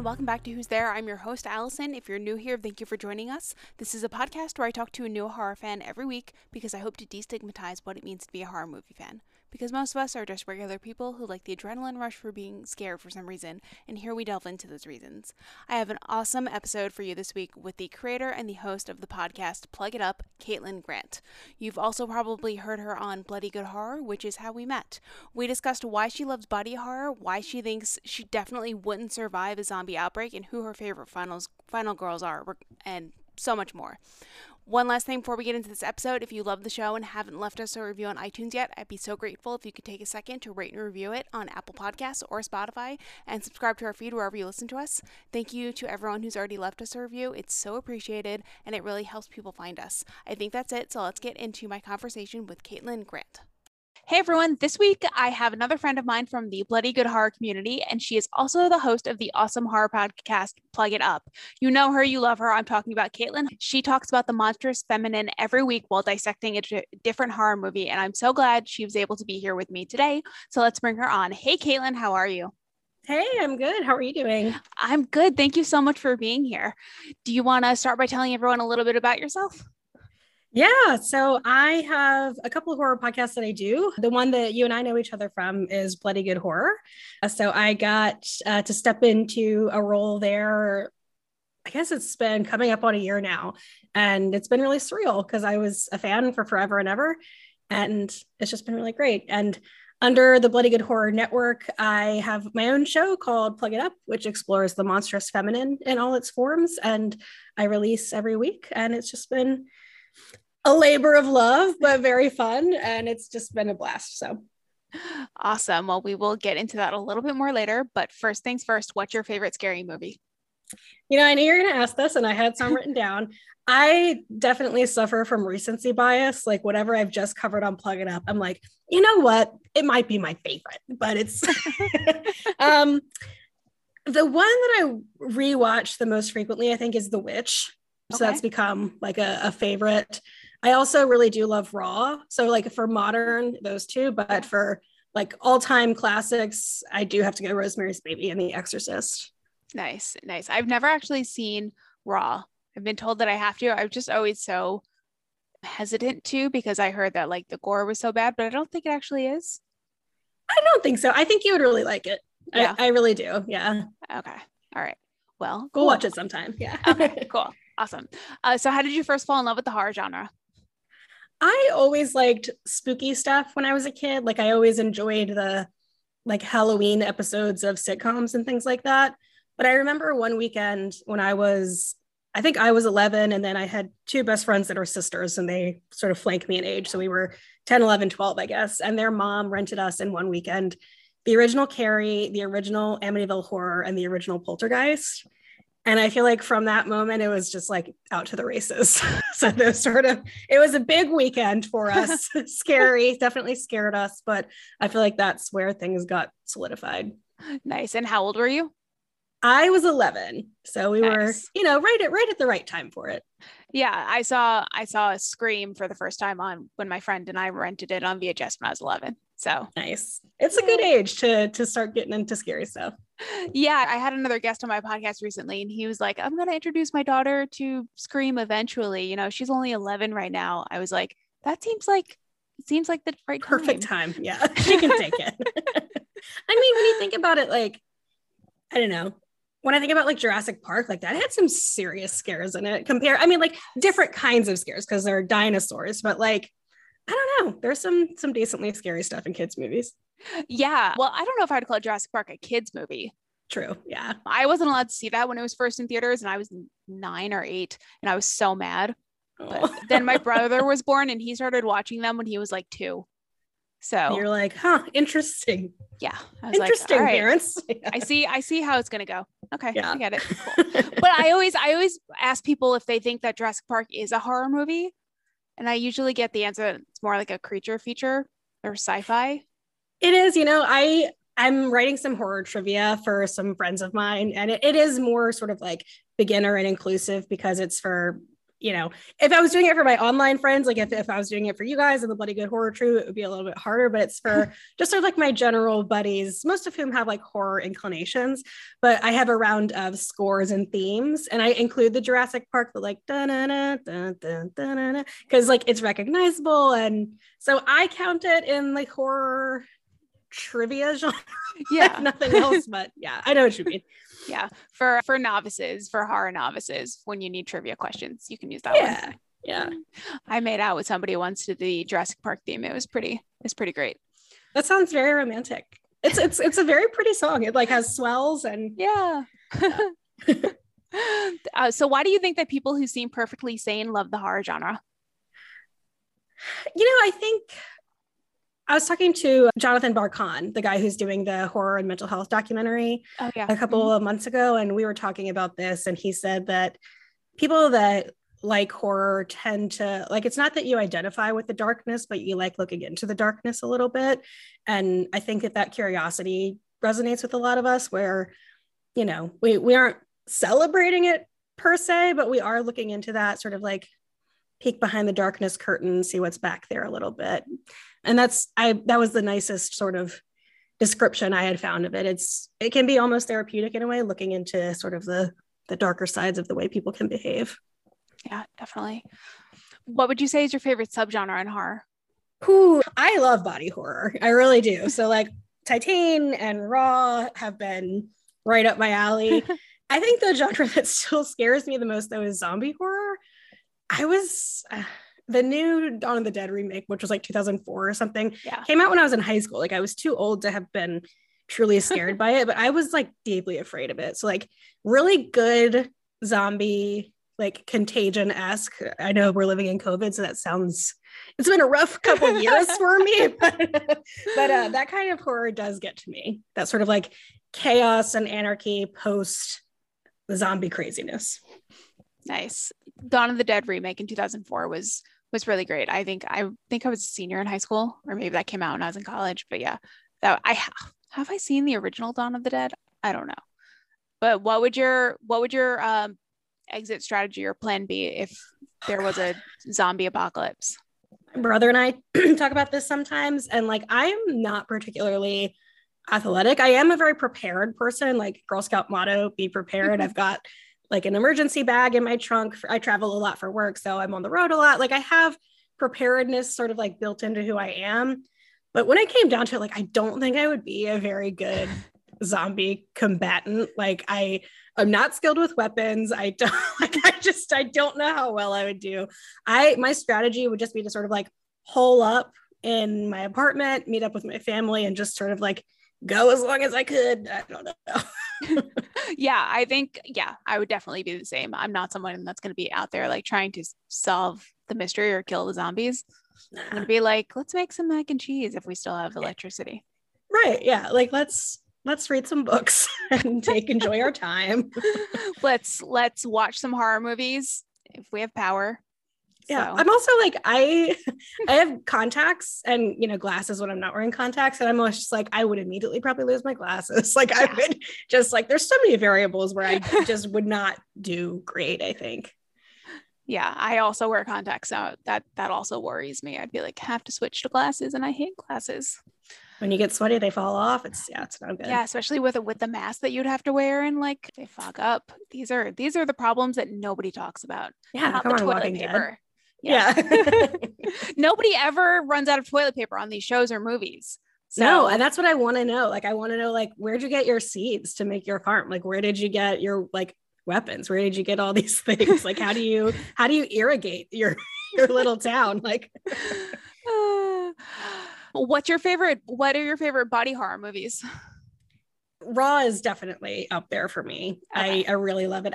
everyone. Welcome back to Who's There. I'm your host, Allison. If you're new here, thank you for joining us. This is a podcast where I talk to a new horror fan every week because I hope to destigmatize what it means to be a horror movie fan. Because most of us are just regular people who like the adrenaline rush for being scared for some reason, and here we delve into those reasons. I have an awesome episode for you this week with the creator and the host of the podcast Plug It Up, Caitlin Grant. You've also probably heard her on Bloody Good Horror, which is how we met. We discussed why she loves body horror, why she thinks she definitely wouldn't survive a zombie outbreak, and who her favorite final girls are, and so much more. One last thing before we get into this episode, if you love the show and haven't left us a review on iTunes yet, I'd be so grateful if you could take a second to rate and review it on Apple Podcasts or Spotify and subscribe to our feed wherever you listen to us. Thank you to everyone who's already left us a review. It's so appreciated and it really helps people find us. I think that's it, so let's get into my conversation with Caitlin Grant. Hey everyone, this week I have another friend of mine from the Bloody Good Horror community, and she is also the host of the awesome horror podcast, Plug It Up. You know her, you love her, I'm talking about Caitlin. She talks about the monstrous feminine every week while dissecting a different horror movie, and I'm so glad she was able to be here with me today. So let's bring her on. Hey Caitlin, how are you? Hey, I'm good. How are you doing? I'm good. Thank you so much for being here. Do you want to start by telling everyone a little bit about yourself? Yeah, so I have a couple of horror podcasts that I do. The one that you and I know each other from is Bloody Good Horror. So I got to step into a role there. I guess it's been coming up on a year now, and it's been really surreal because I was a fan for forever and ever, and it's just been really great. And under the Bloody Good Horror Network, I have my own show called Plug It Up, which explores the monstrous feminine in all its forms, and I release every week, and it's just been a labor of love, but very fun. And it's just been a blast. So awesome. Well, we will get into that a little bit more later, but first things first, what's your favorite scary movie? You know, I knew you were going to ask this and I had some written down. I definitely suffer from recency bias. Like whatever I've just covered on Plug It Up, I'm like, you know what? It might be my favorite, but it's the one that I rewatch the most frequently, I think, is The Witch. So okay. That's become like a favorite. I also really do love Raw. So like for modern, those two, but for like all-time classics, I do have to go Rosemary's Baby and The Exorcist. Nice, nice. I've never actually seen Raw. I've been told that I have to. I was just always so hesitant to because I heard that like the gore was so bad, but I don't think it actually is. I don't think so. I think you would really like it. Yeah. I really do. Yeah. Okay. All right. Well, go watch it sometime. Yeah. Okay, cool. Awesome. So how did you first fall in love with the horror genre? I always liked spooky stuff when I was a kid. Like I always enjoyed the like Halloween episodes of sitcoms and things like that. But I remember one weekend when I think I was 11, and then I had two best friends that were sisters and they sort of flanked me in age. So we were 10, 11, 12, I guess. And their mom rented us in one weekend the original Carrie, the original Amityville Horror, and the original Poltergeist. And I feel like from that moment, it was just like out to the races. So those sort of, it was a big weekend for us. Scary, definitely scared us. But I feel like that's where things got solidified. Nice. And how old were you? I was 11. So we were, you know, right at the right time for it. Yeah. I saw Scream for the first time when my friend and I rented it on VHS when I was 11. So nice. It's a good age to start getting into scary stuff. Yeah. I had another guest on my podcast recently and he was like, I'm going to introduce my daughter to Scream eventually. You know, she's only 11 right now. I was like, that seems like the right time. Perfect time. Yeah. She can take it. I mean, when you think about it, like, I don't know. When I think about like Jurassic Park, like that had some serious scares in it like different kinds of scares because there are dinosaurs, but like, I don't know. There's some decently scary stuff in kids' movies. Yeah. Well, I don't know if I would call Jurassic Park a kids' movie. True. Yeah. I wasn't allowed to see that when it was first in theaters and I was 9 or 8 and I was so mad. Oh. But then my brother was born and he started watching them when he was like 2. So you're like, huh, interesting. Yeah. I was interesting, like, all right, parents. Yeah. I see how it's going to go. Okay. Yeah. I get it. Cool. But I always ask people if they think that Jurassic Park is a horror movie. And I usually get the answer that it's more like a creature feature or sci-fi. It is, you know, I'm writing some horror trivia for some friends of mine, and it is more sort of like beginner and inclusive because it's for you know, if I was doing it for my online friends, like if I was doing it for you guys and the Bloody Good Horror Crew, it would be a little bit harder, but it's for just sort of like my general buddies, most of whom have like horror inclinations, but I have a round of scores and themes, and I include the Jurassic Park, but like, da-na-na, da-na-na, because like it's recognizable. And so I count it in like horror trivia genre. Yeah. Nothing else, but yeah, I know what you mean. Yeah. For novices, for horror novices, when you need trivia questions, you can use that one. Yeah. I made out with somebody once to the Jurassic Park theme. It's pretty great. That sounds very romantic. It's a very pretty song. It like has swells and So why do you think that people who seem perfectly sane love the horror genre? You know, I think I was talking to Jonathan Barkan, the guy who's doing the horror and mental health documentary a couple of months ago. And we were talking about this, and he said that people that like horror tend to like, it's not that you identify with the darkness, but you like looking into the darkness a little bit. And I think that that curiosity resonates with a lot of us, where, you know, we aren't celebrating it per se, but we are looking into that sort of like peek behind the darkness curtain, see what's back there a little bit. And that was the nicest sort of description I had found of it. It can be almost therapeutic in a way, looking into sort of the darker sides of the way people can behave. Yeah, definitely. What would you say is your favorite subgenre in horror? Ooh, I love body horror. I really do. So like Titane and Raw have been right up my alley. I think the genre that still scares me the most though is zombie horror. I was... the new Dawn of the Dead remake, which was like 2004 or something, came out when I was in high school. Like I was too old to have been truly scared by it, but I was like deeply afraid of it. So like really good zombie, like Contagion-esque. I know we're living in COVID, so that sounds, it's been a rough couple of years for me, but that kind of horror does get to me. That sort of like chaos and anarchy post the zombie craziness. Nice. Dawn of the Dead remake in 2004 was really great. I think I was a senior in high school, or maybe that came out when I was in college, but yeah, that I seen the original Dawn of the Dead. I don't know, but what would your exit strategy or plan be if there was a zombie apocalypse? My brother and I talk about this sometimes, and like, I'm not particularly athletic. I am a very prepared person, like Girl Scout motto, be prepared. I've got like an emergency bag in my trunk. I travel a lot for work, so I'm on the road a lot. Like I have preparedness sort of like built into who I am. But when it came down to it, like, I don't think I would be a very good zombie combatant. Like I'm not skilled with weapons. I don't know how well I would do. My strategy would just be to sort of like hole up in my apartment, meet up with my family, and just sort of like go as long as I could. I don't know. I would definitely be the same. I'm not someone that's going to be out there like trying to solve the mystery or kill the zombies. I'm going to be like, let's make some mac and cheese if we still have electricity. Right. Yeah. Like let's read some books and enjoy our time. Let's watch some horror movies if we have power. Yeah. So. I'm also like, I have contacts and, you know, glasses when I'm not wearing contacts. And I'm always just like, I would immediately probably lose my glasses. Like I would just like, there's so many variables where I just would not do great, I think. Yeah. I also wear contacts. So that also worries me. I'd be like, have to switch to glasses, and I hate glasses. When you get sweaty, they fall off. It's not good. Yeah. Especially with the mask that you'd have to wear, and like they fog up. These are the problems that nobody talks about. Yeah. Not the toilet paper. Dead. Yeah. Nobody ever runs out of toilet paper on these shows or movies. So. No, and that's what I want to know. Like, I want to know, like, where'd you get your seeds to make your farm? Like, where did you get your like weapons? Where did you get all these things? Like, how do you irrigate your little town? Like, what are your favorite body horror movies? Raw is definitely up there for me. Okay. I really love it.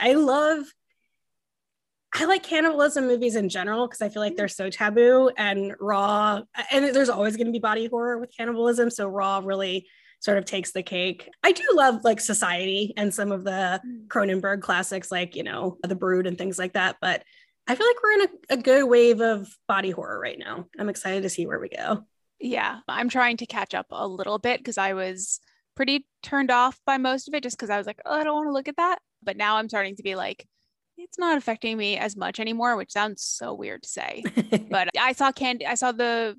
I like cannibalism movies in general because I feel like they're so taboo and raw, and there's always going to be body horror with cannibalism. So Raw really sort of takes the cake. I do love like Society and some of the Cronenberg classics, like, you know, The Brood and things like that. But I feel like we're in a good wave of body horror right now. I'm excited to see where we go. Yeah. I'm trying to catch up a little bit because I was pretty turned off by most of it just because I was like, oh, I don't want to look at that. But now I'm starting to be like, it's not affecting me as much anymore, which sounds so weird to say. But I saw the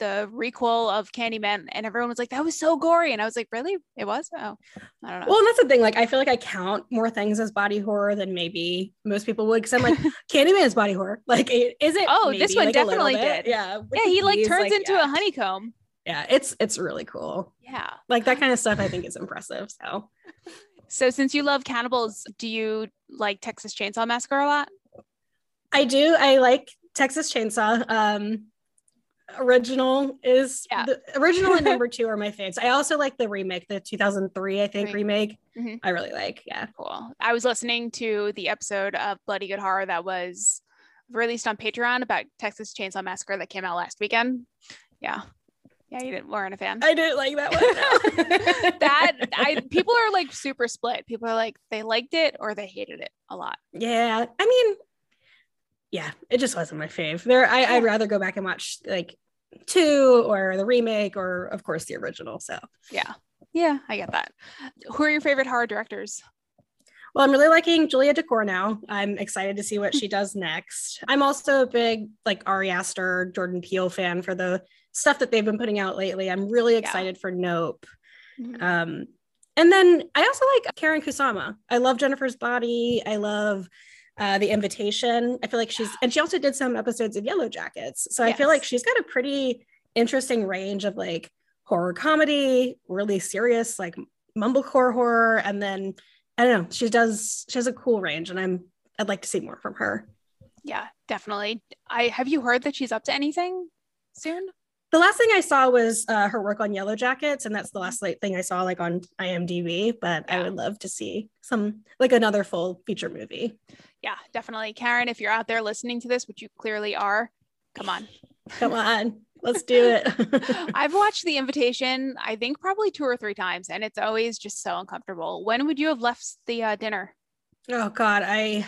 requel of Candyman, and everyone was like, that was so gory, and I was like, really? It was? Oh, I don't know. Well, and that's the thing, like, I feel like I count more things as body horror than maybe most people would, because I'm like, Candyman is body horror, like, is it? Oh, maybe, this one, like, definitely did. Yeah, yeah, he like turns into a honeycomb. Yeah, it's really cool. Yeah, like that kind of stuff I think is impressive. So since you love cannibals, do you like Texas Chainsaw Massacre a lot? I do. I like Texas Chainsaw. The original and number 2 are my faves. I also like the remake, the 2003 remake. Mm-hmm. I really like. Yeah, cool. I was listening to the episode of Bloody Good Horror that was released on Patreon about Texas Chainsaw Massacre that came out last weekend. Yeah, you weren't a fan. I didn't like that one. No. People are like super split. People are like, they liked it or they hated it a lot. Yeah, I mean, yeah, it just wasn't my fave. I'd rather go back and watch like 2 or the remake or of course the original. So yeah, I get that. Who are your favorite horror directors? Well, I'm really liking Julia DeCour now. I'm excited to see what she does next. I'm also a big like Ari Aster, Jordan Peele fan for the stuff that they've been putting out lately. I'm really excited for Nope. Mm-hmm. And then I also like Karen Kusama. I love Jennifer's Body. I love The Invitation. I feel like she also did some episodes of Yellow Jackets. So yes. I feel like she's got a pretty interesting range of like horror comedy, really serious, like mumblecore horror. And then, I don't know, she has a cool range, and I'd like to see more from her. Yeah, definitely. Have you heard that she's up to anything soon? The last thing I saw was her work on Yellow Jackets, and that's the last thing I saw like on IMDb, but I would love to see some like another full feature movie. Yeah, definitely. Karen, if you're out there listening to this, which you clearly are, come on, let's do it. I've watched The Invitation, I think probably 2 or 3 times, and it's always just so uncomfortable. When would you have left the dinner? Oh God, I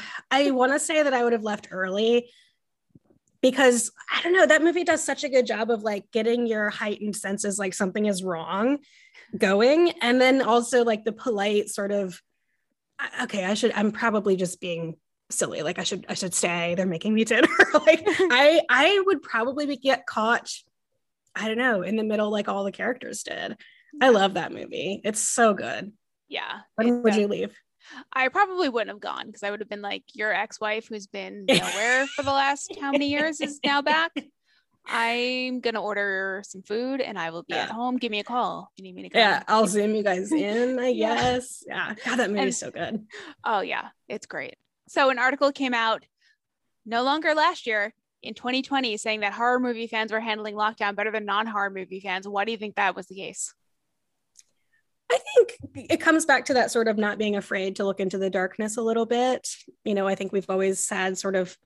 want to say that I would have left early, because I don't know, that movie does such a good job of like getting your heightened senses like something is wrong going, and then also like the polite sort of, okay, I'm probably just being silly, like I should stay, they're making me dinner. Like I would probably get caught, I don't know, in the middle like all the characters did. I love that movie, it's so good. Yeah, when would you leave? I probably wouldn't have gone, because I would have been like, your ex-wife who's been nowhere for the last how many years is now back. I'm going to order some food and I will be at home. Give me a call if you need me to come. Yeah, I'll Zoom you guys in, I guess. Yeah. God, that movie's so good. Oh yeah, it's great. So an article came out no longer last year, in 2020, saying that horror movie fans were handling lockdown better than non-horror movie fans. Why do you think that was the case? I think it comes back to that sort of not being afraid to look into the darkness a little bit. You know, I think we've always had sort of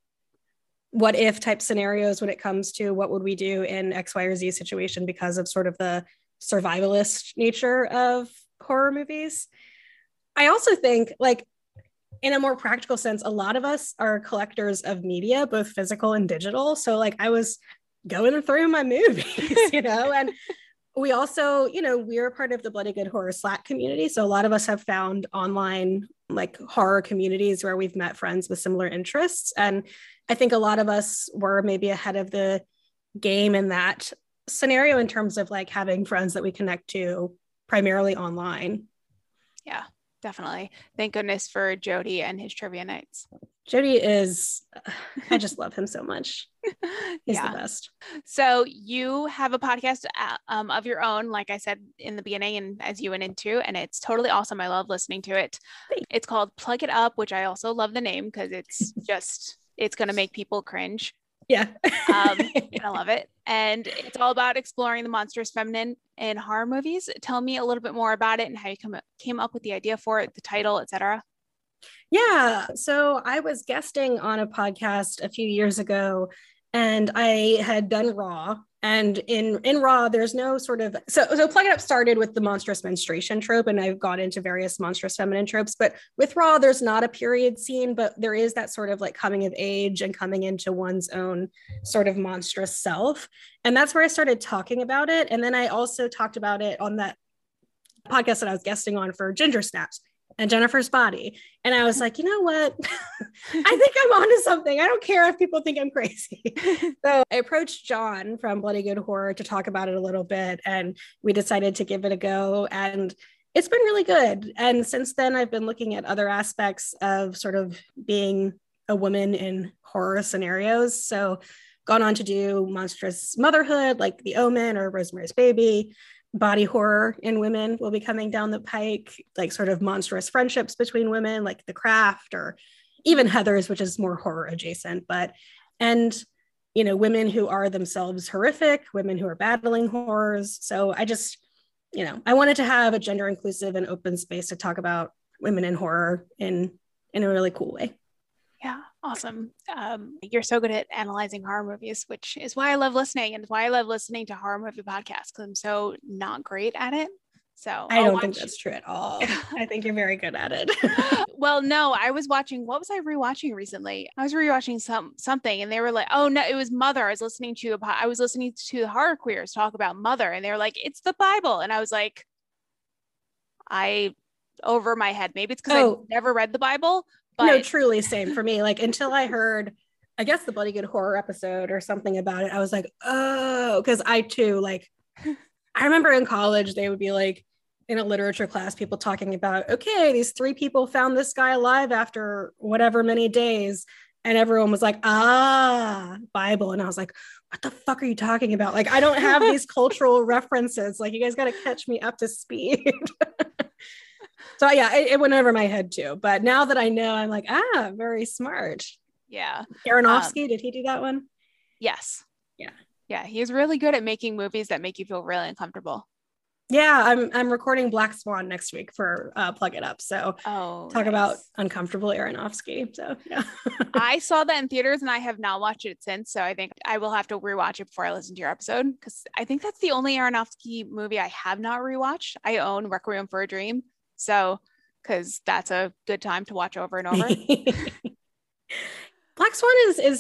what if type scenarios when it comes to what would we do in X, Y, or Z situation, because of sort of the survivalist nature of horror movies. I also think, like, in a more practical sense, a lot of us are collectors of media, both physical and digital. So like I was going through my movies, you know, and we also, you know, we're part of the Bloody Good Horror Slack community. So a lot of us have found online like horror communities where we've met friends with similar interests. And I think a lot of us were maybe ahead of the game in that scenario in terms of like having friends that we connect to primarily online. Yeah, definitely. Thank goodness for Jody and his trivia nights. Jody is, I just love him so much. He's the best. So you have a podcast of your own, like I said in the beginning and as you went into, and it's totally awesome. I love listening to it. Thanks. It's called Plug It Up, which I also love the name because it's just, it's going to make people cringe. Yeah. And I love it. And it's all about exploring the monstrous feminine in horror movies. Tell me a little bit more about it and how you came up with the idea for it, the title, etc. Yeah. So I was guesting on a podcast a few years ago, and I had done Raw. And in Raw, there's no sort of, so Plug It Up started with the monstrous menstruation trope, and I've gone into various monstrous feminine tropes, but with Raw, there's not a period scene, but there is that sort of like coming of age and coming into one's own sort of monstrous self. And that's where I started talking about it. And then I also talked about it on that podcast that I was guesting on for Ginger Snaps. and Jennifer's Body. And I was like, you know what? I think I'm onto something. I don't care if people think I'm crazy. So I approached John from Bloody Good Horror to talk about it a little bit. And we decided to give it a go. And it's been really good. And since then, I've been looking at other aspects of sort of being a woman in horror scenarios. So gone on to do monstrous motherhood, like The Omen or Rosemary's Baby. Body horror in women will be coming down the pike, like sort of monstrous friendships between women, like The Craft or even Heathers, which is more horror adjacent, but, and, you know, women who are themselves horrific, women who are battling horrors. So I just, you know, I wanted to have a gender inclusive and open space to talk about women in horror in a really cool way. Yeah. Awesome. You're so good at analyzing horror movies, which is why I love listening and why I love listening to horror movie podcasts, because I'm so not great at it. So I don't think that's true at all. I think you're very good at it. Well, no, I was watching, what was I rewatching recently? I was rewatching something and they were like, oh no, it was Mother. I was listening to Horrorqueers talk about Mother and they were like, it's the Bible. And I was like, over my head. Maybe it's because I've never read the Bible. But... No, truly same for me. Like until I heard, I guess the Bloody Good Horror episode or something about it, I was like, oh, because I too, like, I remember in college, they would be like in a literature class, people talking about, okay, these three people found this guy alive after whatever many days. And everyone was like, ah, Bible. And I was like, what the fuck are you talking about? Like, I don't have these cultural references. Like, you guys got to catch me up to speed. So yeah, it went over my head too. But now that I know, I'm like, very smart. Yeah. Aronofsky, did he do that one? Yes. Yeah. Yeah. He's really good at making movies that make you feel really uncomfortable. Yeah. I'm recording Black Swan next week for Plug It Up. So talk about uncomfortable Aronofsky. So yeah. I saw that in theaters and I have not watched it since. So I think I will have to rewatch it before I listen to your episode, because I think that's the only Aronofsky movie I have not rewatched. I own Requiem for a Dream. So, because that's a good time to watch over and over. Black Swan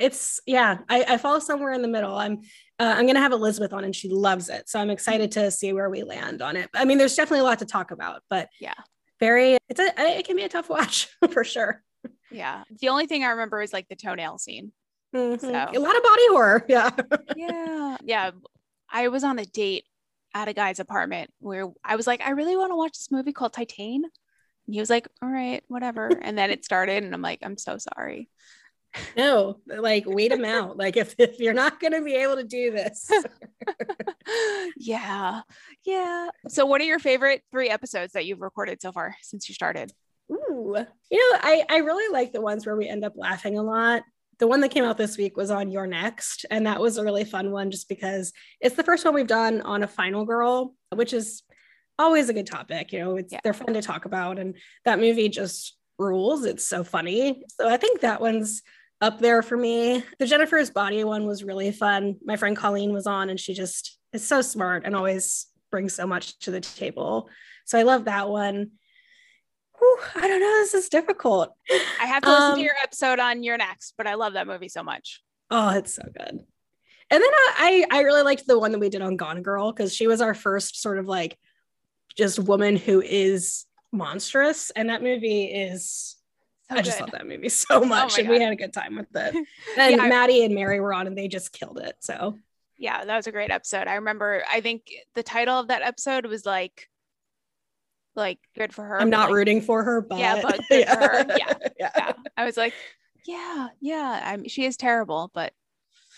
I fall somewhere in the middle. I'm going to have Elizabeth on and she loves it. So I'm excited to see where we land on it. I mean, there's definitely a lot to talk about, but yeah, it can be a tough watch for sure. Yeah. The only thing I remember is like the toenail scene. Mm-hmm. So. A lot of body horror. Yeah. Yeah. Yeah. I was on a date at a guy's apartment where I was like, I really want to watch this movie called Titane. And he was like, all right, whatever. And then it started and I'm like, I'm so sorry. No, like wait him out. Like if you're not going to be able to do this. Yeah. Yeah. So what are your favorite 3 episodes that you've recorded so far since you started? Ooh, you know, I really like the ones where we end up laughing a lot. The one that came out this week was on You're Next. And that was a really fun one just because it's the first one we've done on a final girl, which is always a good topic. You know, they're fun to talk about. And that movie just rules. It's so funny. So I think that one's up there for me. The Jennifer's Body one was really fun. My friend Colleen was on and she just is so smart and always brings so much to the table. So I love that one. Whew, I don't know. This is difficult. I have to listen to your episode on You're Next, but I love that movie so much. Oh, it's so good. And then I really liked the one that we did on Gone Girl because she was our first sort of like just woman who is monstrous. And that movie is, I just love that movie so much. And we had a good time with it. And yeah, Maddie and Mary were on and they just killed it. So yeah, that was a great episode. I remember, I think the title of that episode was like good for her. I'm not rooting for her, but yeah, but good for her. Yeah. Yeah. I was like, yeah. I mean, she is terrible, but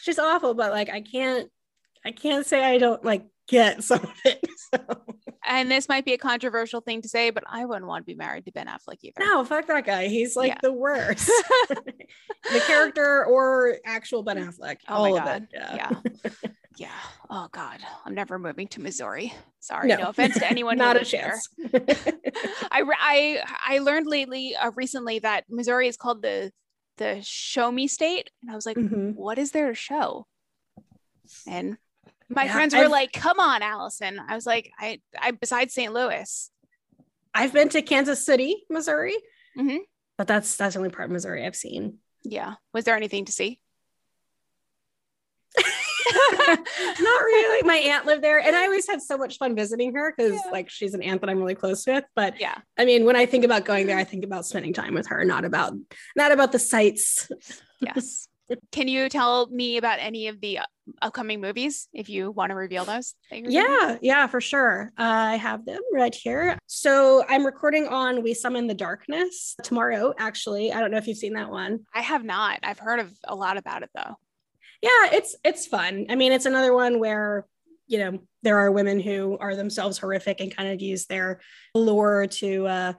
she's awful, but like I can't say I don't like get some of it. So. And this might be a controversial thing to say, but I wouldn't want to be married to Ben Affleck either. No, fuck that guy. He's like the worst. The character or actual Ben Affleck. Oh my God. Of it. Yeah. Yeah. Oh God. I'm never moving to Missouri. Sorry. No offense to anyone. Not a chance. I learned recently that Missouri is called the show me state. And I was like, What is there to show? And my friends were like, come on, Allison. I was like, I besides St. Louis, I've been to Kansas City, Missouri, but that's the only part of Missouri I've seen. Yeah. Was there anything to see? Not really. My aunt lived there, and I always had so much fun visiting her because like she's an aunt that I'm really close with. But yeah, I mean, when I think about going there, I think about spending time with her, not about the sights. Yes. Can you tell me about any of the upcoming movies if you want to reveal those? Yeah, for sure. I have them right here. So I'm recording on We Summon the Darkness tomorrow, actually. I don't know if you've seen that one. I have not. I've heard of a lot about it though. Yeah, it's fun. I mean, it's another one where, you know, there are women who are themselves horrific and kind of use their lure to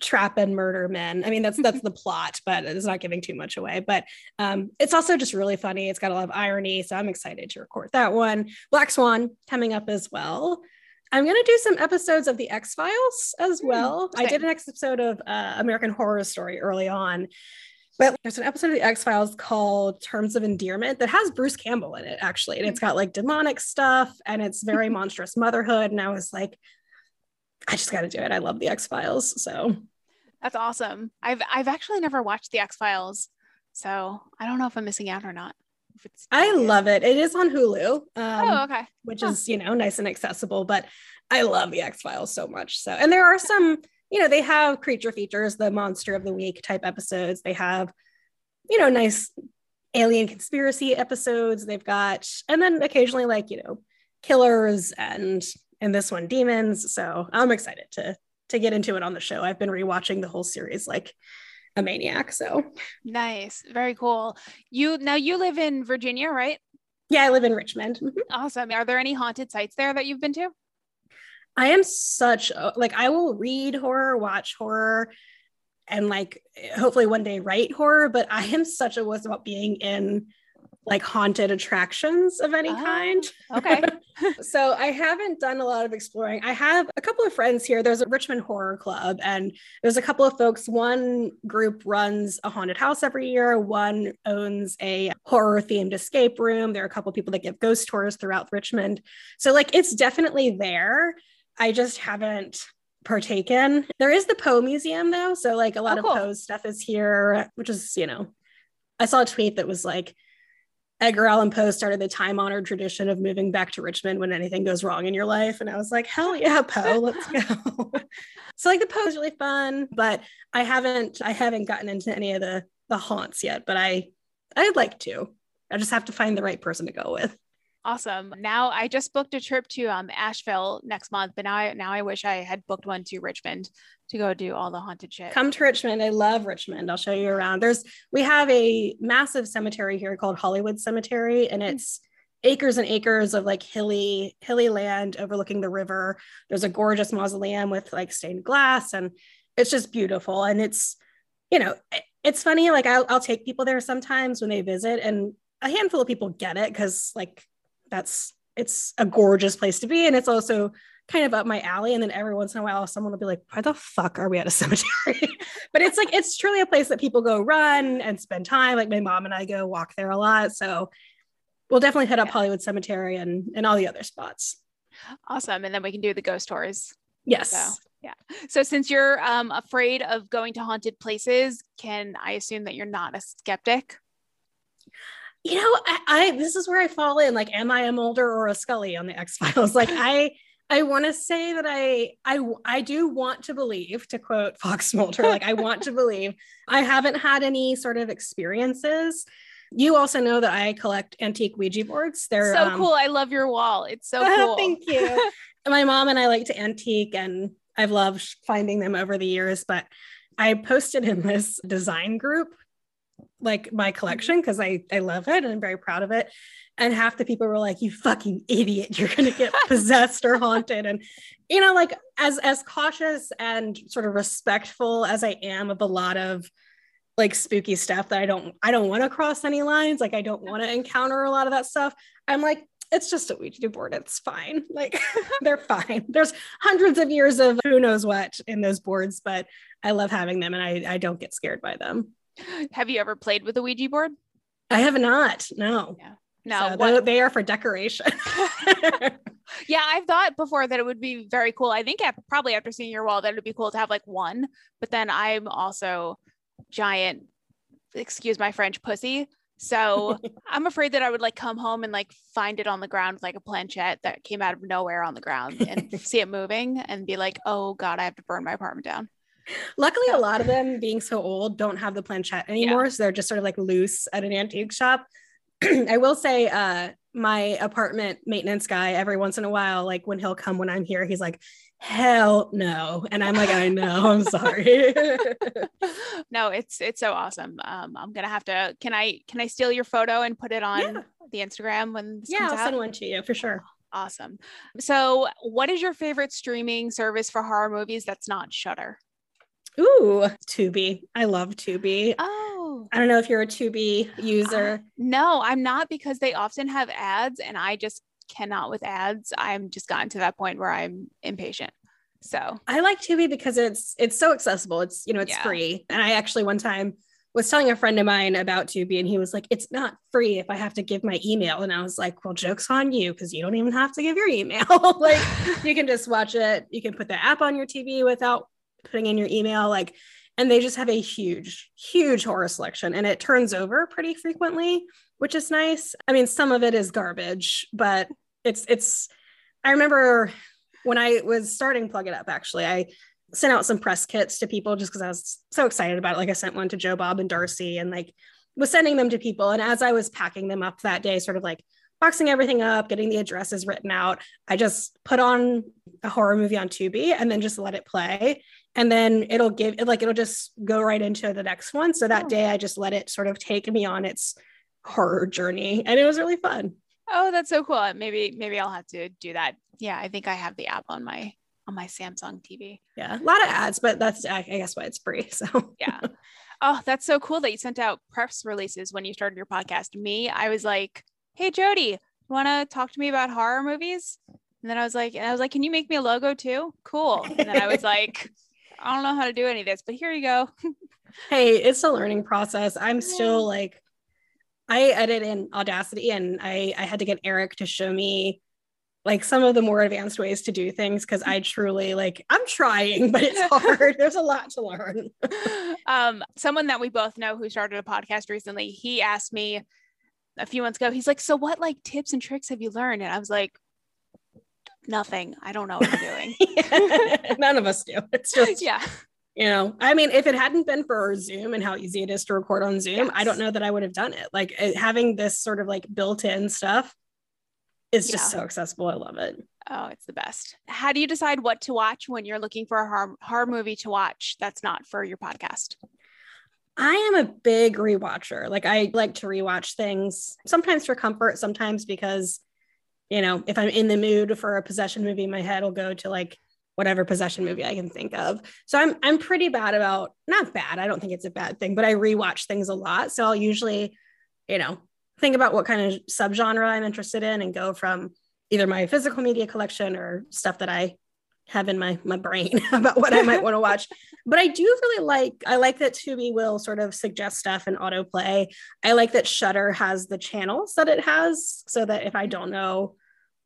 trap and murder men. I mean, that's the plot, but it's not giving too much away. But it's also just really funny. It's got a lot of irony, so I'm excited to record that one. Black Swan coming up as well. I'm going to do some episodes of The X-Files as well. Okay. I did an episode of American Horror Story early on, but there's an episode of The X-Files called Terms of Endearment that has Bruce Campbell in it, actually. And it's got like demonic stuff and it's very monstrous motherhood. And I was like, I just got to do it. I love The X-Files. So that's awesome. I've actually never watched The X-Files, so I don't know if I'm missing out or not. I love it. It is on Hulu. Which is, you know, nice and accessible, but I love The X-Files so much. So, and there are some, you know, they have creature features, the monster of the week type episodes. They have, you know, nice alien conspiracy episodes. They've got, and then occasionally like, you know, killers and this one, demons. So I'm excited to get into it on the show. I've been rewatching the whole series like a maniac. So nice. Very cool. You live in Virginia, right? Yeah, I live in Richmond. Awesome. Are there any haunted sites there that you've been to? I am such I will read horror, watch horror, and like hopefully one day write horror, but I am such a wuss about being in like haunted attractions of any kind. Okay. So I haven't done a lot of exploring. I have a couple of friends here. There's a Richmond Horror Club and there's a couple of folks. One group runs a haunted house every year. One owns a horror themed escape room. There are a couple of people that give ghost tours throughout Richmond. So like, it's definitely there. I just haven't partaken. There is the Poe Museum though. So like a lot of Poe's stuff is here, which is, you know, I saw a tweet that was like, Edgar Allan Poe started the time-honored tradition of moving back to Richmond when anything goes wrong in your life. And I was like, hell yeah, Poe, let's go. So like the Poe is really fun, but I haven't gotten into any of the haunts yet, but I'd like to. I just have to find the right person to go with. Awesome. Now I just booked a trip to Asheville next month, but now I wish I had booked one to Richmond to go do all the haunted shit. Come to Richmond. I love Richmond. I'll show you around. We have a massive cemetery here called Hollywood Cemetery, and it's acres and acres of like hilly land overlooking the river. There's a gorgeous mausoleum with like stained glass, and it's just beautiful. And it's, you know, it's funny. Like I'll take people there sometimes when they visit, and a handful of people get it because like it's a gorgeous place to be. And it's also kind of up my alley. And then every once in a while, someone will be like, why the fuck are we at a cemetery? But it's like, it's truly a place that people go run and spend time. Like my mom and I go walk there a lot. So we'll definitely hit up Hollywood Cemetery and all the other spots. Awesome. And then we can do the ghost tours. Yes. So, yeah. So since you're afraid of going to haunted places, can I assume that you're not a skeptic? You know, I this is where I fall in. Like, am I a Mulder or a Scully on the X-Files? Like, I want to say that I do want to believe, to quote Fox Mulder, like I want to believe. I haven't had any sort of experiences. You also know that I collect antique Ouija boards. They're so cool. I love your wall. It's so cool. Thank you. My mom and I like to antique, and I've loved finding them over the years. But I posted in this design group like my collection because I love it and I'm very proud of it, and half the people were like, you fucking idiot, you're gonna get possessed or haunted. And you know, like as cautious and sort of respectful as I am of a lot of like spooky stuff that I don't want to cross any lines, like I don't want to encounter a lot of that stuff, I'm like, it's just a Ouija board, it's fine, like they're fine. There's hundreds of years of who knows what in those boards, but I love having them and I don't get scared by them. Have you ever played with a Ouija board? I have not. No. Yeah. No. So they are for decoration. Yeah. I've thought before that it would be very cool. I think probably after seeing your wall, that it would be cool to have like one, but then I'm also giant, excuse my French, pussy. So I'm afraid that I would like come home and like find it on the ground, like a planchette that came out of nowhere on the ground, and see it moving and be like, oh God, I have to burn my apartment down. Luckily, a lot of them, being so old, don't have the planchette anymore. Yeah. So they're just sort of like loose at an antique shop. I will say my apartment maintenance guy, every once in a while, like when he'll come when I'm here, he's like, hell no. And I'm like, I know, I'm sorry. No, it's so awesome. I'm going to have to, can I steal your photo and put it on the Instagram when this comes out? Yeah, I'll send one to you for sure. Awesome. So what is your favorite streaming service for horror movies that's not Shudder? Ooh, Tubi. I love Tubi. Oh. I don't know if you're a Tubi user. No, I'm not, because they often have ads and I just cannot with ads. I'm just gotten to that point where I'm impatient. So I like Tubi because it's so accessible. It's, you know, it's free. And I actually one time was telling a friend of mine about Tubi and he was like, it's not free if I have to give my email. And I was like, well, joke's on you, because you don't even have to give your email. Like you can just watch it. You can put the app on your TV without putting in your email, like, and they just have a huge horror selection, and it turns over pretty frequently, which is nice. I mean, some of it is garbage, but it's I remember when I was starting Plug It Up, actually, I sent out some press kits to people just because I was so excited about it. Like I sent one to Joe, Bob, and Darcy, and like was sending them to people. And as I was packing them up that day, sort of like boxing everything up, getting the addresses written out, I just put on a horror movie on Tubi and then just let it play. And then it'll give, like, it'll just go right into the next one. So that day I just let it sort of take me on its horror journey. And it was really fun. Oh, that's so cool. Maybe I'll have to do that. Yeah. I think I have the app on my Samsung TV. Yeah. A lot of ads, but that's, I guess, why it's free. So yeah. Oh, that's so cool that you sent out press releases when you started your podcast. Me, I was like, hey, Jody, want to talk to me about horror movies? And then I was like, can you make me a logo too? Cool. And then I was like, I don't know how to do any of this, but here you go. Hey, it's a learning process. I'm still like, I edit in Audacity, and I had to get Eric to show me like some of the more advanced ways to do things, because I truly, like, I'm trying, but it's hard. There's a lot to learn. Someone that we both know who started a podcast recently, he asked me a few months ago, he's like, so what like tips and tricks have you learned? And I was like, nothing. I don't know what I'm doing. None of us do. It's just, you know, I mean, if it hadn't been for Zoom and how easy it is to record on Zoom, I don't know that I would have done it. Like having this sort of like built-in stuff is just so accessible. I love it. Oh, it's the best. How do you decide what to watch when you're looking for a horror movie to watch that's not for your podcast? I am a big rewatcher. Like I like to rewatch things sometimes for comfort, sometimes because, you know, if I'm in the mood for a possession movie, my head will go to like whatever possession movie I can think of. So I'm pretty bad about, not bad, I don't think it's a bad thing, but I rewatch things a lot. So I'll usually, you know, think about what kind of subgenre I'm interested in and go from either my physical media collection or stuff that I have in my brain about what I might want to watch. But I do really like, I like that Tubi will sort of suggest stuff and autoplay. I like that Shudder has the channels that it has, so that if I don't know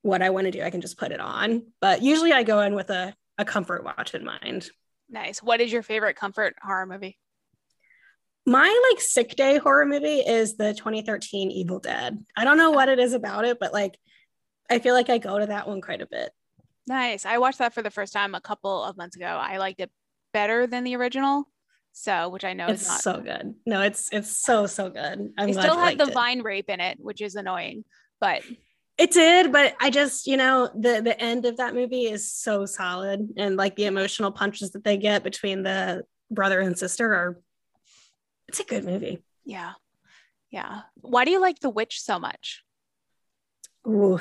what I want to do, I can just put it on. But usually I go in with a comfort watch in mind. Nice. What is your favorite comfort horror movie? My like sick day horror movie is the 2013 Evil Dead. I don't know what it is about it, but like, I feel like I go to that one quite a bit. Nice. I watched that for the first time a couple of months ago. I liked it better than the original. So, which I know it's is not so good. No, it's so good. It still had the vine rape in it, which is annoying, but it did. But I just, you know, the end of that movie is so solid, and like the emotional punches that they get between the brother and sister are, it's a good movie. Yeah. Yeah. Why do you like The Witch so much? Ooh,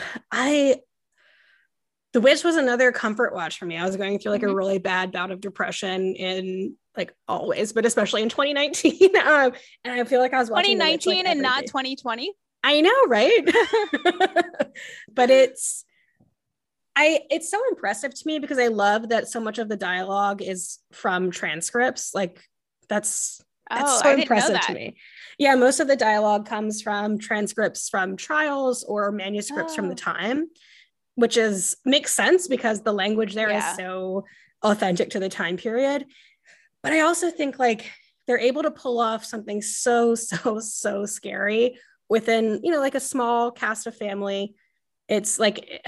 The Witch was another comfort watch for me. I was going through like a really bad bout of depression in like always, but especially in 2019. And I feel like I was watching 2019 The Witch, like, and not 2020. I know, right? But it's so impressive to me because I love that so much of the dialogue is from transcripts. Like that's so impressive to me. Yeah, most of the dialogue comes from transcripts from trials or manuscripts from the time, which makes sense because the language there is so authentic to the time period. But I also think like they're able to pull off something so scary within, you know, like a small cast of family. It's like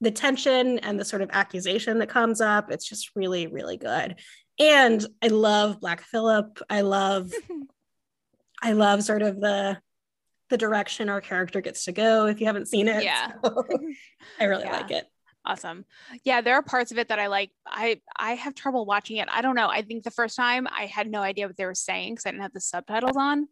the tension and the sort of accusation that comes up. It's just really, really good. And I love Black Phillip. I love sort of the direction our character gets to go if you haven't seen it. Yeah. So I really like it. Awesome. Yeah, there are parts of it that I like. I have trouble watching it. I don't know. I think the first time I had no idea what they were saying because I didn't have the subtitles on.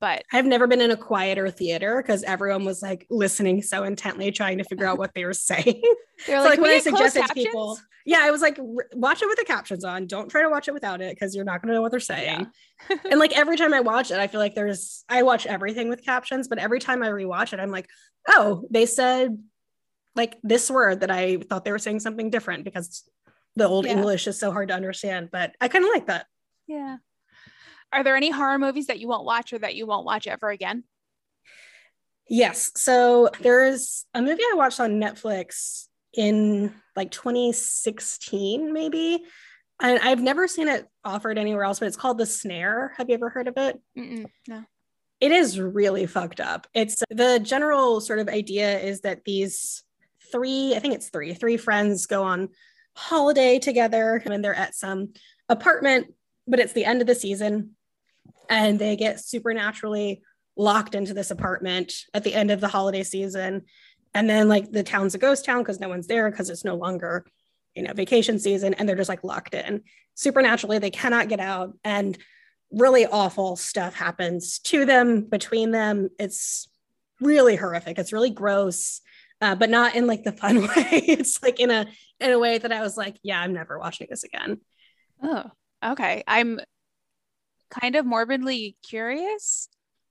But I've never been in a quieter theater because everyone was like listening so intently, trying to figure out what they were saying. They're like, so, like when I suggested to people, I was like, watch it with the captions on. Don't try to watch it without it because you're not going to know what they're saying. Yeah. And like every time I watch it, I feel like I watch everything with captions, but every time I rewatch it, I'm like, oh, they said like this word that I thought they were saying something different because the old English is so hard to understand. But I kind of like that. Yeah. Are there any horror movies that you won't watch or that you won't watch ever again? Yes. So there's a movie I watched on Netflix in like 2016, maybe. And I've never seen it offered anywhere else, but it's called The Snare. Have you ever heard of it? No. It is really fucked up. It's the general sort of idea is that these three friends go on holiday together and they're at some apartment, but it's the end of the season and they get supernaturally locked into this apartment at the end of the holiday season. And then like the town's a ghost town because no one's there because it's no longer, you know, vacation season. And they're just like locked in supernaturally. They cannot get out and really awful stuff happens to them, between them. It's really horrific. It's really gross, but not in like the fun way. It's like in a way that I was like, yeah, I'm never watching this again. Oh. Okay. I'm kind of morbidly curious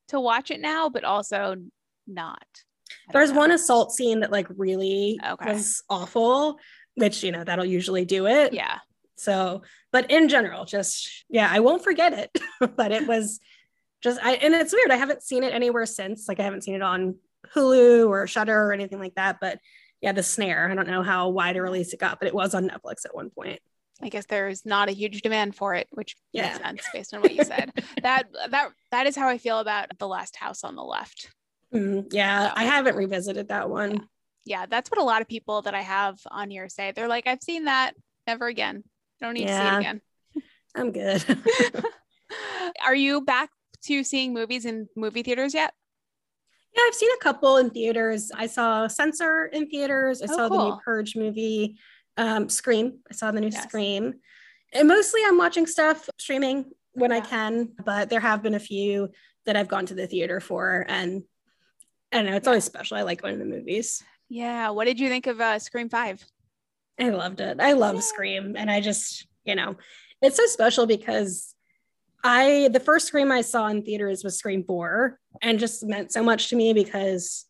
to watch it now, but also not. There's one assault scene that like really was awful, which, you know, that'll usually do it. Yeah. So, but in general, just, I won't forget it, but it was just, and it's weird. I haven't seen it anywhere since. Like I haven't seen it on Hulu or Shudder or anything like that, but yeah, The Snare, I don't know how wide a release it got, but it was on Netflix at one point. I guess there's not a huge demand for it, which makes sense based on what you said. That is how I feel about The Last House on the Left. So, I haven't revisited that one. Yeah, that's what a lot of people that I have on here say. They're like, I've seen that, never again. I don't need to see it again. I'm good. Are you back to seeing movies in movie theaters yet? Yeah, I've seen a couple in theaters. I saw Censor in theaters. I saw the new Purge movie. Scream. I saw the new Scream. And mostly I'm watching stuff streaming when I can, but there have been a few that I've gone to the theater for, and I don't know, it's always special. I like going to the movies. Yeah. What did you think of Scream 5? I loved it. I love Scream. And I just, you know, it's so special because the first Scream I saw in theaters was Scream 4 and just meant so much to me because,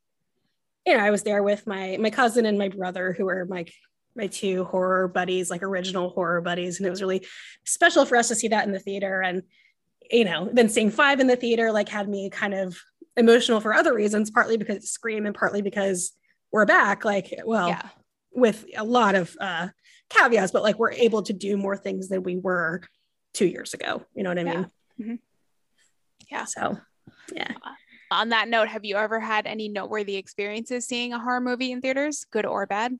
you know, I was there with my cousin and my brother who were my two horror buddies, like original horror buddies. And it was really special for us to see that in the theater. And, you know, then seeing 5 in the theater, like had me kind of emotional for other reasons, partly because it's Scream and partly because we're back, like, with a lot of caveats, but like we're able to do more things than we were 2 years ago. You know what I mean? Mm-hmm. Yeah. So, yeah. On that note, have you ever had any noteworthy experiences seeing a horror movie in theaters, good or bad?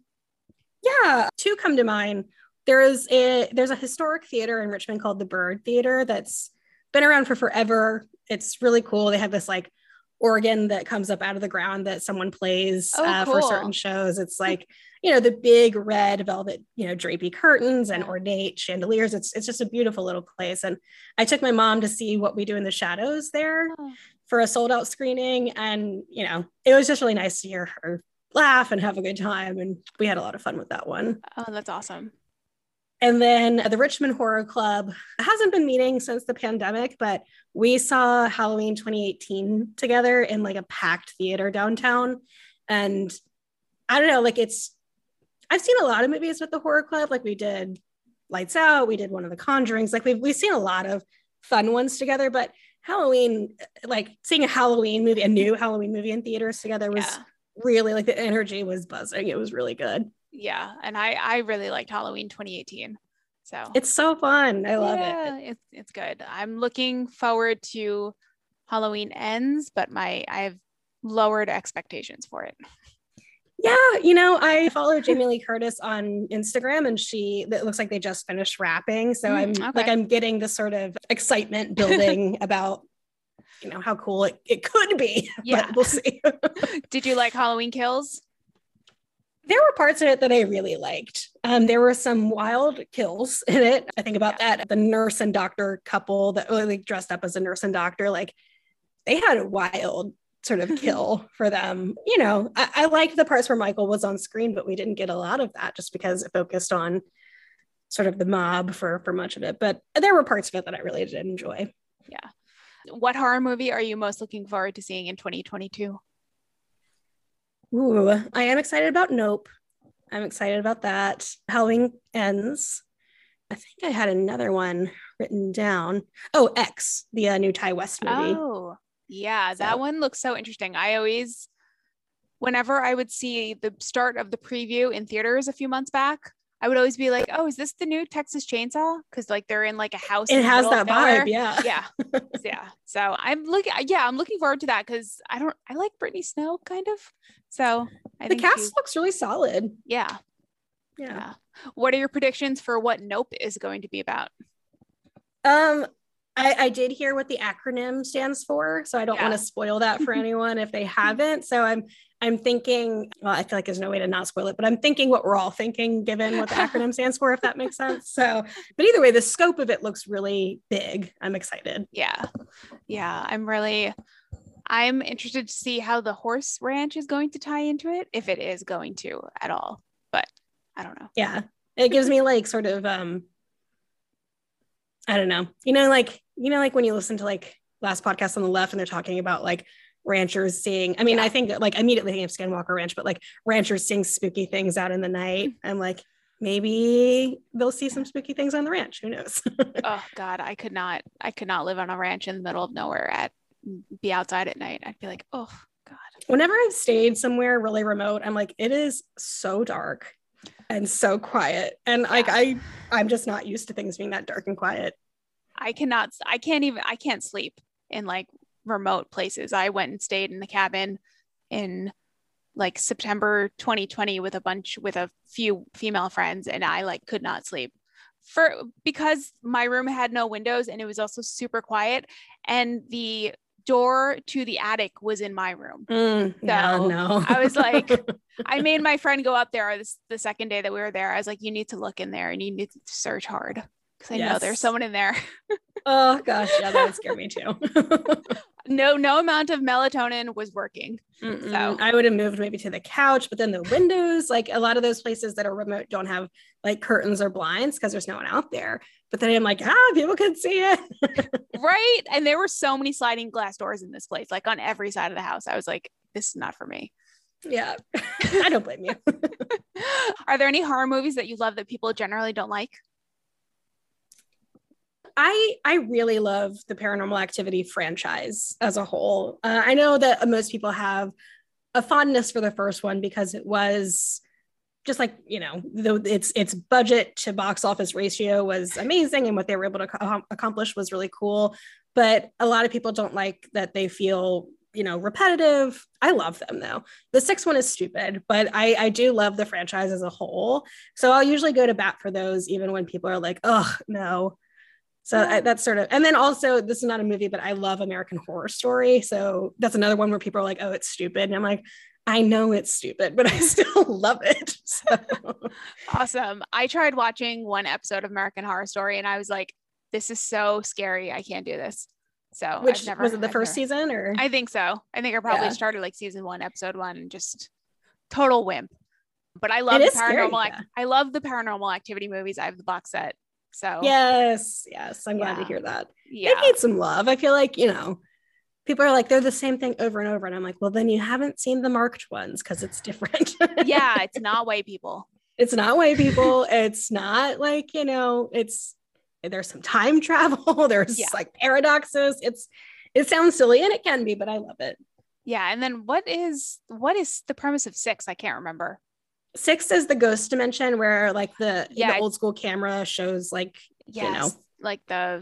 Yeah, two come to mind. There's a historic theater in Richmond called the Byrd Theater that's been around for forever. It's really cool. They have this like organ that comes up out of the ground that someone plays for certain shows. It's like, you know, the big red velvet, you know, drapey curtains and ornate chandeliers. It's just a beautiful little place. And I took my mom to see What We Do in the Shadows there for a sold out screening. And, you know, it was just really nice to hear her laugh and have a good time, and we had a lot of fun with that one. Oh, that's awesome. And then the Richmond Horror Club hasn't been meeting since the pandemic, but we saw Halloween 2018 together in like a packed theater downtown. And I don't know, like I've seen a lot of movies with the horror club. Like we did Lights Out, we did one of the Conjurings, like we've seen a lot of fun ones together, but Halloween, like seeing a new Halloween movie in theaters together was really, like the energy was buzzing. It was really good. Yeah. And I really liked Halloween 2018. So it's so fun. I love it. It's good. I'm looking forward to Halloween Ends, but I've lowered expectations for it. Yeah, you know, I follow Jamie Lee Curtis on Instagram, and it looks like they just finished wrapping. So I'm getting this sort of excitement building about, you know, how cool it could be. Yeah. But we'll see. Did you like Halloween Kills? There were parts of it that I really liked. There were some wild kills in it. I think about that. The nurse and doctor couple that really dressed up as a nurse and doctor, like they had a wild sort of kill for them. You know, I liked the parts where Michael was on screen, but we didn't get a lot of that just because it focused on sort of the mob for much of it. But there were parts of it that I really did enjoy. Yeah. What horror movie are you most looking forward to seeing in 2022? Ooh, I am excited about Nope. I'm excited about that. Halloween Ends. I think I had another one written down. Oh, X, the new Ty West movie. Oh, yeah. That one looks so interesting. Whenever I would see the start of the preview in theaters a few months back, I would always be like, oh, is this the new Texas Chainsaw? Because like they're in like a house. It has that vibe. Yeah. Yeah. Yeah. So I'm looking forward to that because I like Brittany Snow kind of. So the cast looks really solid. Yeah. Yeah. What are your predictions for what Nope is going to be about? I did hear what the acronym stands for, so I don't want to spoil that for anyone if they haven't. So I'm thinking, well, I feel like there's no way to not spoil it, but I'm thinking what we're all thinking, given what the acronym stands for, if that makes sense. So, but either way, the scope of it looks really big. I'm excited. Yeah. Yeah. I'm interested to see how the horse ranch is going to tie into it, if it is going to at all, but I don't know. Yeah. It gives me like sort of, I don't know, like when you listen to like Last Podcast on the Left and they're talking about like ranchers seeing, I think that like immediately think of Skinwalker Ranch, but like ranchers seeing spooky things out in the night. I'm like, maybe they'll see some spooky things on the ranch. Who knows? Oh God. I could not live on a ranch in the middle of nowhere be outside at night. I'd be like, oh God. Whenever I've stayed somewhere really remote, I'm like, it is so dark and so quiet. And like, I'm just not used to things being that dark and quiet. I can't sleep in like remote places. I went and stayed in the cabin in like September 2020 with a few female friends, and I like could not sleep because my room had no windows and it was also super quiet, and the door to the attic was in my room. No. I was like, I made my friend go up there the second day that we were there. I was like, you need to look in there and you need to search hard because I know there's someone in there. Oh gosh, yeah, that would scare me too. No amount of melatonin was working. Mm-mm. So I would have moved maybe to the couch, but then the windows, like a lot of those places that are remote don't have like curtains or blinds because there's no one out there. But then I'm like, people could see it. Right. And there were so many sliding glass doors in this place, like on every side of the house. I was like, this is not for me. Yeah. I don't blame you. Are there any horror movies that you love that people generally don't like? I really love the Paranormal Activity franchise as a whole. I know that most people have a fondness for the first one because it was just like, you know, its budget to box office ratio was amazing, and what they were able to accomplish was really cool. But a lot of people don't like that they feel, you know, repetitive. I love them though. The sixth one is stupid, but I do love the franchise as a whole. So I'll usually go to bat for those, even when people are like, oh no. So that's sort of, and then also this is not a movie, but I love American Horror Story. So that's another one where people are like, oh, it's stupid. And I'm like, I know it's stupid, but I still love it. So. Awesome. I tried watching one episode of American Horror Story and I was like, this is so scary. I can't do this. So was it the first season or? I think so. I think I probably started like season 1, episode 1, and just total wimp, but I love I love the Paranormal Activity movies. I have the box set. So yes, I'm glad to hear that. Yeah, they need some love. I feel like, you know, people are like, they're the same thing over and over, and I'm like, well, then you haven't seen the marked ones because it's different. Yeah, it's not white people. It's not like, you know, it's, there's some time travel. There's like paradoxes. It sounds silly and it can be, but I love it. Yeah, and then what is the premise of 6? I can't remember. 6 is the ghost dimension where like the old school camera shows like, you know, like the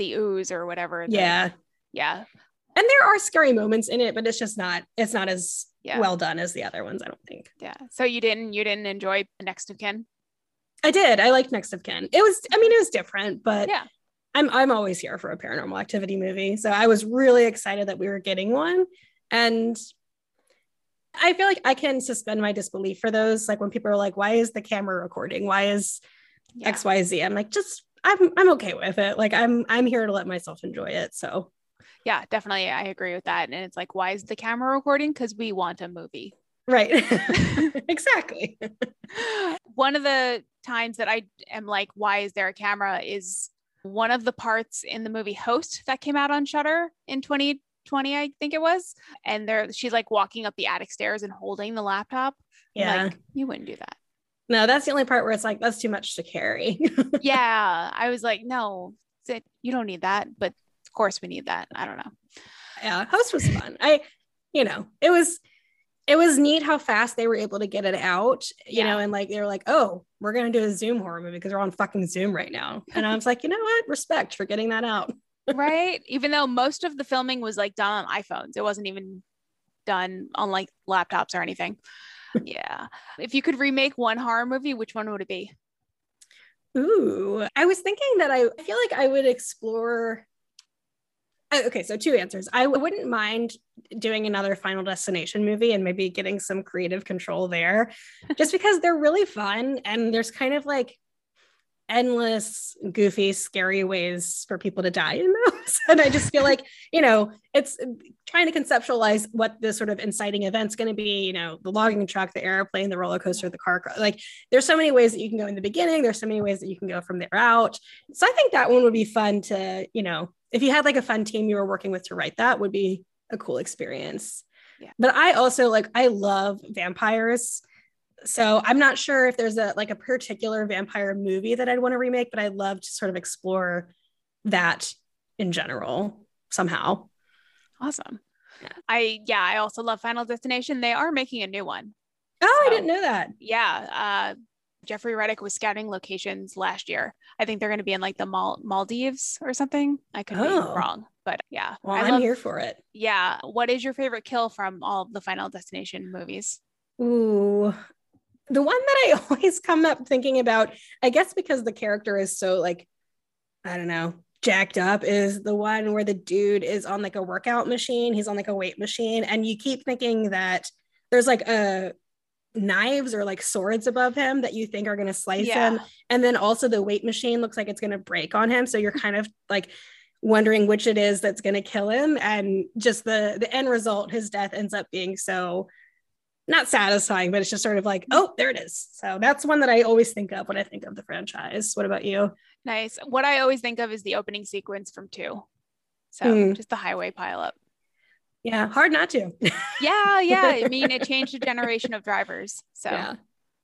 ooze or whatever. And there are scary moments in it, but it's just not, it's not as well done as the other ones, I don't think. Yeah. So you didn't enjoy Next of Kin? I did. I liked Next of Kin. It was different, but yeah. I'm always here for a Paranormal Activity movie. So I was really excited that we were getting one. And I feel like I can suspend my disbelief for those. Like when people are like, why is the camera recording? Why is X, Y, Z? I'm like, I'm okay with it. Like I'm here to let myself enjoy it. So yeah, definitely. I agree with that. And it's like, why is the camera recording? Because we want a movie. Right. Exactly. One of the times that I am like, why is there a camera is one of the parts in the movie Host that came out on Shudder in 2020, I think it was. And she's like walking up the attic stairs and holding the laptop. Yeah. Like, you wouldn't do that. No, that's the only part where it's like, that's too much to carry. Yeah. I was like, no, you don't need that. But of course we need that. I don't know. Yeah. Host was fun. It was neat how fast they were able to get it out, you know, and like, they were like, oh, we're going to do a Zoom horror movie because we're on fucking Zoom right now. And I was like, you know what? Respect for getting that out. Right. Even though most of the filming was like done on iPhones. It wasn't even done on like laptops or anything. Yeah. If you could remake one horror movie, which one would it be? Ooh, I was thinking that I feel like I would explore. Okay, so two answers. I wouldn't mind doing another Final Destination movie and maybe getting some creative control there just because they're really fun. And there's kind of like endless, goofy, scary ways for people to die in those. And I just feel like, you know, it's trying to conceptualize what the sort of inciting event's going to be, you know, the logging truck, the airplane, the roller coaster, the car. Like there's so many ways that you can go in the beginning. There's so many ways that you can go from there out. So I think that one would be fun to, you know, if you had like a fun team you were working with to write that would be a cool experience. Yeah. But I also like, I love vampires. So I'm not sure if there's a particular vampire movie that I'd want to remake, but I love to sort of explore that in general somehow. Awesome. Yeah. I also love Final Destination. They are making a new one. Oh, so, I didn't know that. Yeah. Jeffrey Reddick was scouting locations last year. I think they're going to be in like the Maldives or something. I could be wrong, but yeah. Well, I'm here for it. Yeah. What is your favorite kill from all the Final Destination movies? Ooh, the one that I always come up thinking about, I guess because the character is so like, I don't know, jacked up is the one where the dude is on like a workout machine. He's on like a weight machine. And you keep thinking that there's like a knives or like swords above him that you think are going to slice him. And then also the weight machine looks like it's going to break on him. So you're kind of like wondering which it is that's going to kill him. And just the end result, his death ends up being so not satisfying, but it's just sort of like, oh, there it is. So that's one that I always think of when I think of the franchise. What about you? Nice. What I always think of is the opening sequence from 2. So just the highway pileup. Yeah, hard not to. Yeah. I mean, it changed a generation of drivers. So yeah.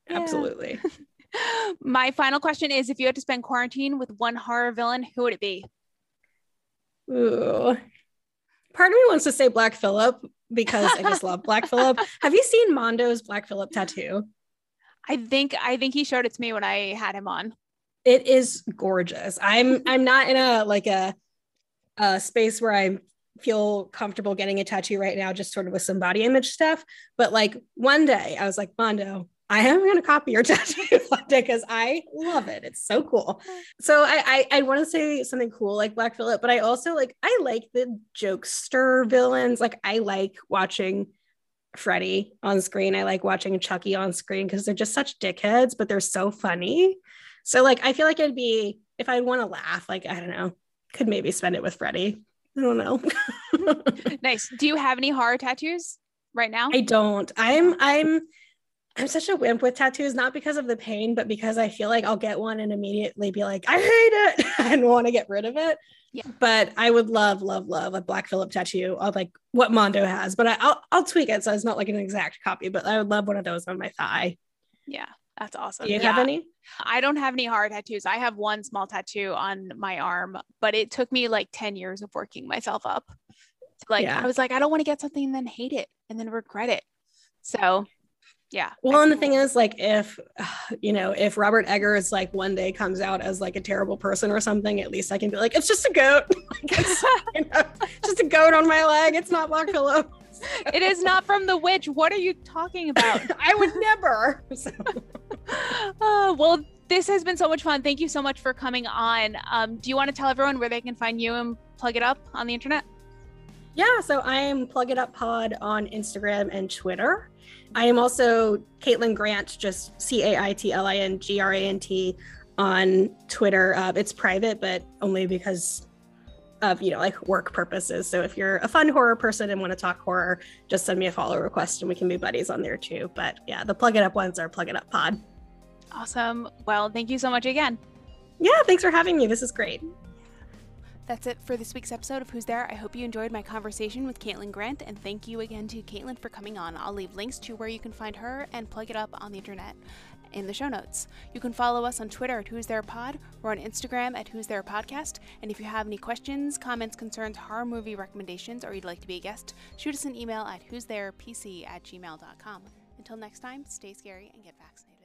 Absolutely. My final question is, if you had to spend quarantine with one horror villain, who would it be? Ooh. Part of me wants to say Black Phillip because I just love Black Phillip. Have you seen Mondo's Black Phillip tattoo? I think he showed it to me when I had him on. It is gorgeous. I'm not in a space where I feel comfortable getting a tattoo right now, just sort of with some body image stuff. But like one day I was like, Mondo, I am going to copy your tattoo one day because I love it. It's so cool. So I want to say something cool like Black Phillip, but I also like, I like the jokester villains. Like I like watching Freddy on screen. I like watching Chucky on screen because they're just such dickheads, but they're so funny. So like, I feel like it'd be, if I want to laugh, like, I don't know, could maybe spend it with Freddy. I don't know. Nice. Do you have any horror tattoos right now? I don't. I'm such a wimp with tattoos, not because of the pain, but because I feel like I'll get one and immediately be like, I hate it and want to get rid of it. Yeah. But I would love a Black Phillip tattoo of like what Mondo has, but I'll tweak it. So it's not like an exact copy, but I would love one of those on my thigh. Yeah. That's awesome. Do you have any? I don't have any hard tattoos. I have one small tattoo on my arm, but it took me like 10 years of working myself up. Like I was like, I don't want to get something and then hate it and then regret it. So Yeah. Well, and the thing is, like, if, you know, if Robert Eggers, like, one day comes out as, like, a terrible person or something, at least I can be like, it's just a goat. Like, it's, you know, just a goat on my leg. It's not Black Phillip. So. It is not from The Witch. What are you talking about? I would never. So. Well, this has been so much fun. Thank you so much for coming on. Do you want to tell everyone where they can find you and Plug It Up on the internet? Yeah, so I am Plug It Up Pod on Instagram and Twitter. I am also Caitlin Grant, just CaitlinGrant on Twitter. It's private, but only because of, you know, like, work purposes. So if you're a fun horror person and want to talk horror, just send me a follow request and we can be buddies on there too. But yeah, the Plug It Up ones are Plug It Up Pod. Awesome. Well, thank you so much again. Yeah, thanks for having me. This is great. That's it for this week's episode of Who's There. I hope you enjoyed my conversation with Caitlin Grant, and thank you again to Caitlin for coming on. I'll leave links to where you can find her and Plug It Up on the internet in the show notes. You can follow us on Twitter at Who's There Pod. We're on Instagram at Who's There Podcast. And if you have any questions, comments, concerns, horror movie recommendations, or you'd like to be a guest, shoot us an email at whostherepc@gmail.com. Until next time, stay scary and get vaccinated.